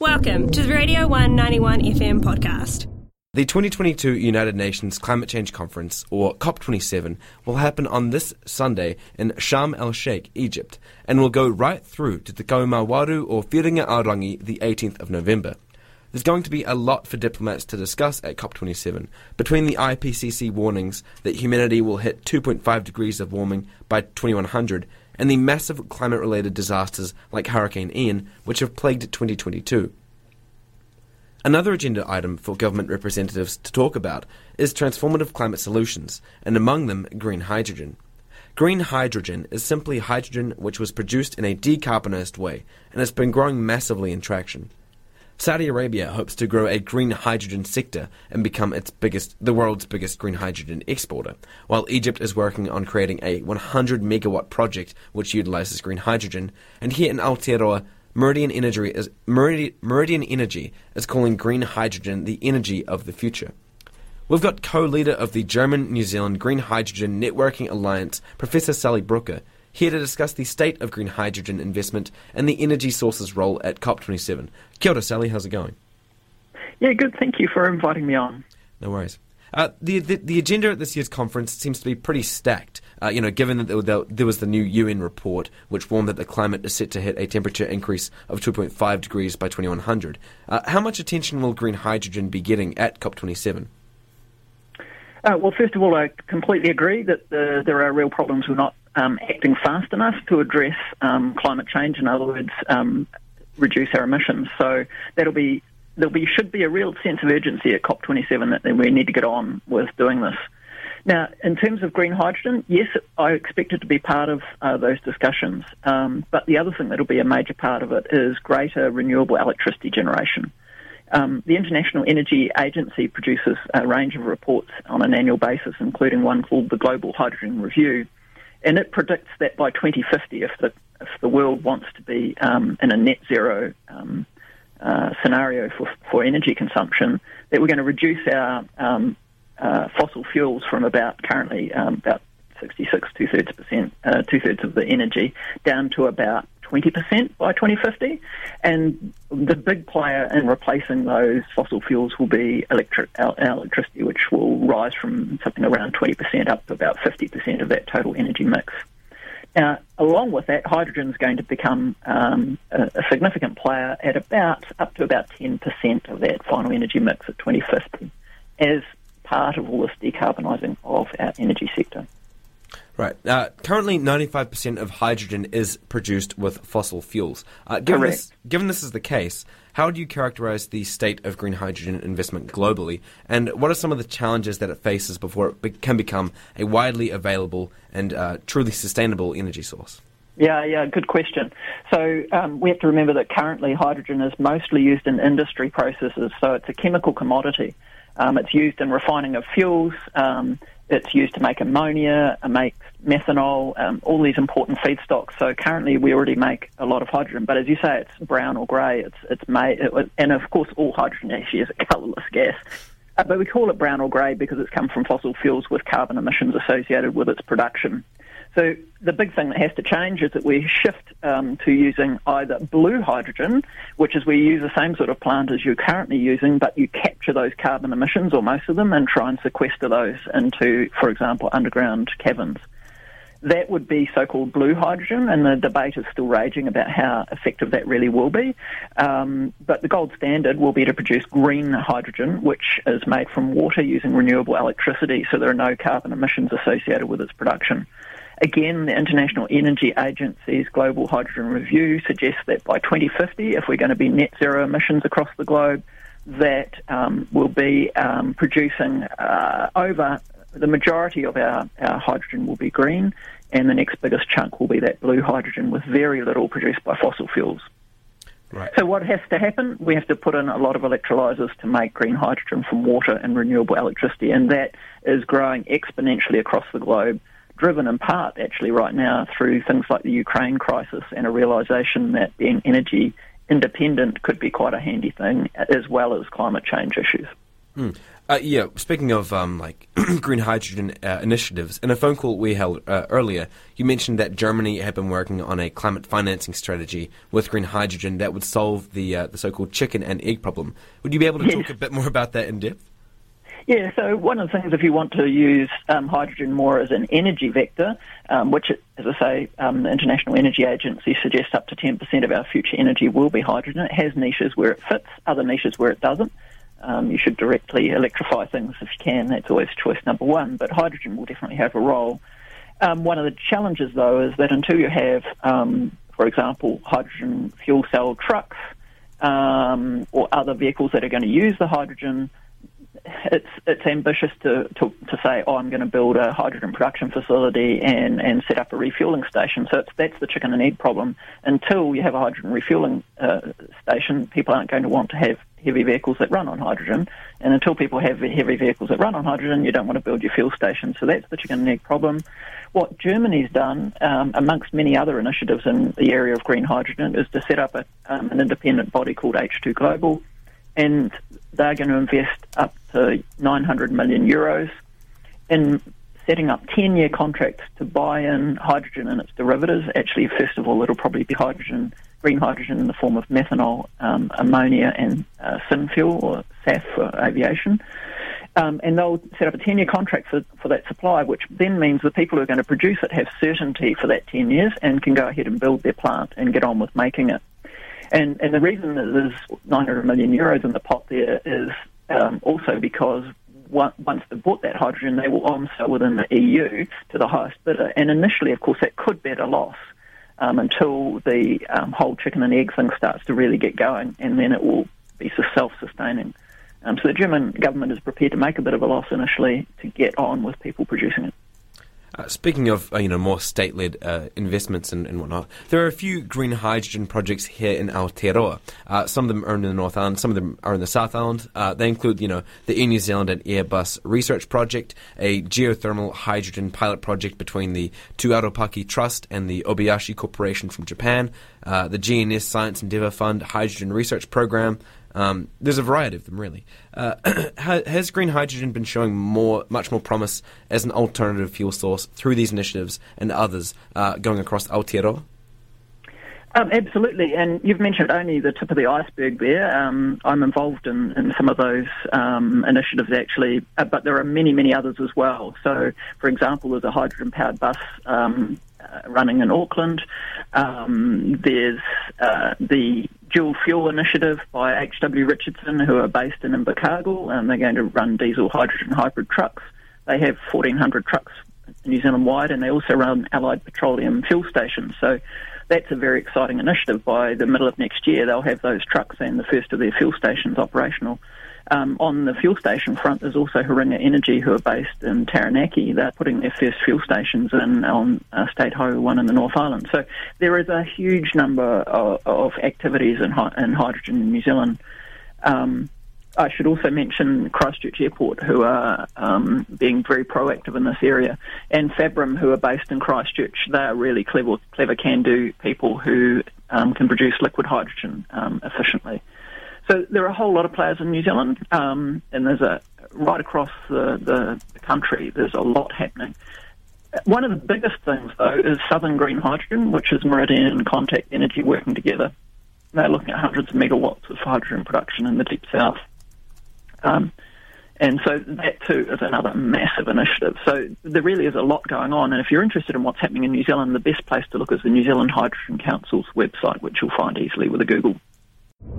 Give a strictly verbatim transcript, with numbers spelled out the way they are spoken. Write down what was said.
Welcome to the Radio One ninety-one F M podcast. The twenty twenty-two United Nations Climate Change Conference, or COP twenty-seven, will happen on this Sunday in Sharm el-Sheikh, Egypt, and will go right through to Te Kauma Waru or Whiringa Arangi the eighteenth of November. There's going to be a lot for diplomats to discuss at COP twenty-seven, between the I P C C warnings that humanity will hit two point five degrees of warming by twenty-one hundred and the massive climate-related disasters like Hurricane Ian, which have plagued twenty twenty-two. Another agenda item for government representatives to talk about is transformative climate solutions, and among them, green hydrogen. Green hydrogen is simply hydrogen which was produced in a decarbonised way, and has been growing massively in traction. Saudi Arabia hopes to grow a green hydrogen sector and become its biggest, the world's biggest green hydrogen exporter, while Egypt is working on creating a one hundred megawatt project which utilises green hydrogen, and here in Aotearoa, Meridian Energy is Meridian Energy is calling green hydrogen the energy of the future. We've got co-leader of the German-New Zealand Green Hydrogen Networking Alliance, Professor Sally Brooker, here to discuss the state of green hydrogen investment and the energy source's role at COP twenty-seven. Kia ora, Sally. How's it going? Yeah, good. Thank you for inviting me on. No worries. Uh, the, the the agenda at this year's conference seems to be pretty stacked, uh, you know, given that there was the new U N report which warned that the climate is set to hit a temperature increase of two point five degrees by twenty-one hundred. Uh, how much attention will green hydrogen be getting at COP twenty-seven? Uh, well, first of all, I completely agree that uh, there are real problems with not um, acting fast enough to address um, climate change, in other words, um, reduce our emissions. So that'll be... There be, should be a real sense of urgency at COP twenty-seven that we need to get on with doing this. Now, in terms of green hydrogen, yes, I expect it to be part of uh, those discussions. Um, but the other thing that will be a major part of it is greater renewable electricity generation. Um, the International Energy Agency produces a range of reports on an annual basis, including one called the Global Hydrogen Review. And it predicts that by twenty fifty, if the, if the world wants to be um, in a net zero um Uh, scenario for, for energy consumption, that we're going to reduce our um, uh, fossil fuels from about currently um, about sixty-six, two-thirds percent, uh, two-thirds of the energy, down to about twenty percent by twenty fifty. And the big player in replacing those fossil fuels will be electric, uh, electricity, which will rise from something around twenty percent up to about fifty percent of that total energy mix. Now, along with that, hydrogen is going to become um, a, a significant player at about up to about ten percent of that final energy mix at twenty fifty as part of all this decarbonising of our energy sector. Right. Uh, currently, ninety-five percent of hydrogen is produced with fossil fuels. Uh, given Correct. This, given this is the case, how do you characterise the state of green hydrogen investment globally, and what are some of the challenges that it faces before it be- can become a widely available and uh, truly sustainable energy source? Yeah, yeah, good question. So um, we have to remember that currently hydrogen is mostly used in industry processes, so it's a chemical commodity. Um, it's used in refining of fuels. Um, It's used to make ammonia, make methanol, um, all these important feedstocks. So currently we already make a lot of hydrogen, but as you say, it's brown or grey. It's it's made, it was, and of course all hydrogen actually is a colourless gas. Uh, but we call it brown or grey because it's come from fossil fuels with carbon emissions associated with its production. So the big thing that has to change is that we shift um, to using either blue hydrogen, which is where you use the same sort of plant as you're currently using, but you capture those carbon emissions, or most of them, and try and sequester those into, for example, underground caverns. That would be so-called blue hydrogen, and the debate is still raging about how effective that really will be. Um, but the gold standard will be to produce green hydrogen, which is made from water using renewable electricity, so there are no carbon emissions associated with its production. Again, the International Energy Agency's Global Hydrogen Review suggests that by twenty fifty, if we're going to be net zero emissions across the globe, that um, we'll be um, producing uh, over the majority of our, our hydrogen will be green, and the next biggest chunk will be that blue hydrogen with very little produced by fossil fuels. Right. So what has to happen? We have to put in a lot of electrolysers to make green hydrogen from water and renewable electricity, and that is growing exponentially across the globe, driven in part, actually, right now through things like the Ukraine crisis and a realisation that being energy independent could be quite a handy thing, as well as climate change issues. Mm. Uh, yeah, speaking of um, like green hydrogen uh, initiatives, in a phone call we held uh, earlier, you mentioned that Germany had been working on a climate financing strategy with green hydrogen that would solve the uh, the so-called chicken and egg problem. Would you be able to yes. talk a bit more about that in depth? Yeah, so one of the things, if you want to use um, hydrogen more as an energy vector, um, which, as I say, um, the International Energy Agency suggests up to ten percent of our future energy will be hydrogen. It has niches where it fits, other niches where it doesn't. Um, you should directly electrify things if you can. That's always choice number one, but hydrogen will definitely have a role. Um, one of the challenges, though, is that until you have, um, for example, hydrogen fuel cell trucks um, or other vehicles that are going to use the hydrogen, it's it's ambitious to, to, to say, oh, I'm going to build a hydrogen production facility and, and set up a refueling station. So it's, that's the chicken and egg problem. Until you have a hydrogen refueling uh, station, people aren't going to want to have heavy vehicles that run on hydrogen. And until people have heavy vehicles that run on hydrogen, you don't want to build your fuel station. So that's the chicken and egg problem. What Germany's done, um, amongst many other initiatives in the area of green hydrogen, is to set up a, um, an independent body called H two Global. And they're going to invest up to nine hundred million euros in setting up ten-year contracts to buy in hydrogen and its derivatives. Actually, first of all, it'll probably be hydrogen, green hydrogen in the form of methanol, um, ammonia and uh, synfuel, or S A F for aviation. Um, and they'll set up a ten-year contract for, for that supply, which then means the people who are going to produce it have certainty for that ten years and can go ahead and build their plant and get on with making it. And, and the reason that there's nine hundred million euros in the pot there is um, also because one, once they've bought that hydrogen, they will on sell within the E U to the highest bidder. And initially, of course, that could be at a loss um, until the um, whole chicken and egg thing starts to really get going, and then it will be self-sustaining. Um, so the German government is prepared to make a bit of a loss initially to get on with people producing it. Uh, speaking of, uh, you know, more state-led uh, investments and, and whatnot, there are a few green hydrogen projects here in Aotearoa. Uh, some of them are in the North Island, some of them are in the South Island. Uh, they include, you know, the Air New Zealand and Airbus research project, a geothermal hydrogen pilot project between the Tuaropaki Trust and the Obayashi Corporation from Japan, uh, the G N S Science Endeavour Fund hydrogen research program. Um, there's a variety of them, really. Uh, has green hydrogen been showing more, much more promise as an alternative fuel source through these initiatives and others uh, going across Aotearoa? Um, absolutely, and you've mentioned only the tip of the iceberg there. Um, I'm involved in, in some of those um, initiatives, actually, uh, but there are many, many others as well. So, for example, there's a hydrogen-powered bus um, uh, running in Auckland. Um, there's uh, the dual fuel initiative by H W Richardson, who are based in Invercargill, and they're going to run diesel hydrogen hybrid trucks. They have fourteen hundred trucks New Zealand-wide, and they also run Allied Petroleum fuel stations. So that's a very exciting initiative. By the middle of next year, they'll have those trucks and the first of their fuel stations operational. Um, on the fuel station front, there's also Haringa Energy, who are based in Taranaki. They're putting their first fuel stations in on uh, State Highway one in the North Island. So there is a huge number of, of activities in, hi- in hydrogen in New Zealand. Um, I should also mention Christchurch Airport, who are um, being very proactive in this area, and Fabram, who are based in Christchurch. They are really clever, clever can-do people who um, can produce liquid hydrogen um, efficiently. So there are a whole lot of players in New Zealand, um, and there's a right across the, the, the country. There's a lot happening. One of the biggest things, though, is Southern Green Hydrogen, which is Meridian and Contact Energy working together. They're looking at hundreds of megawatts of hydrogen production in the Deep South. Um, and so that, too, is another massive initiative. So there really is a lot going on. And if you're interested in what's happening in New Zealand, the best place to look is the New Zealand Hydrogen Council's website, which you'll find easily with a Google.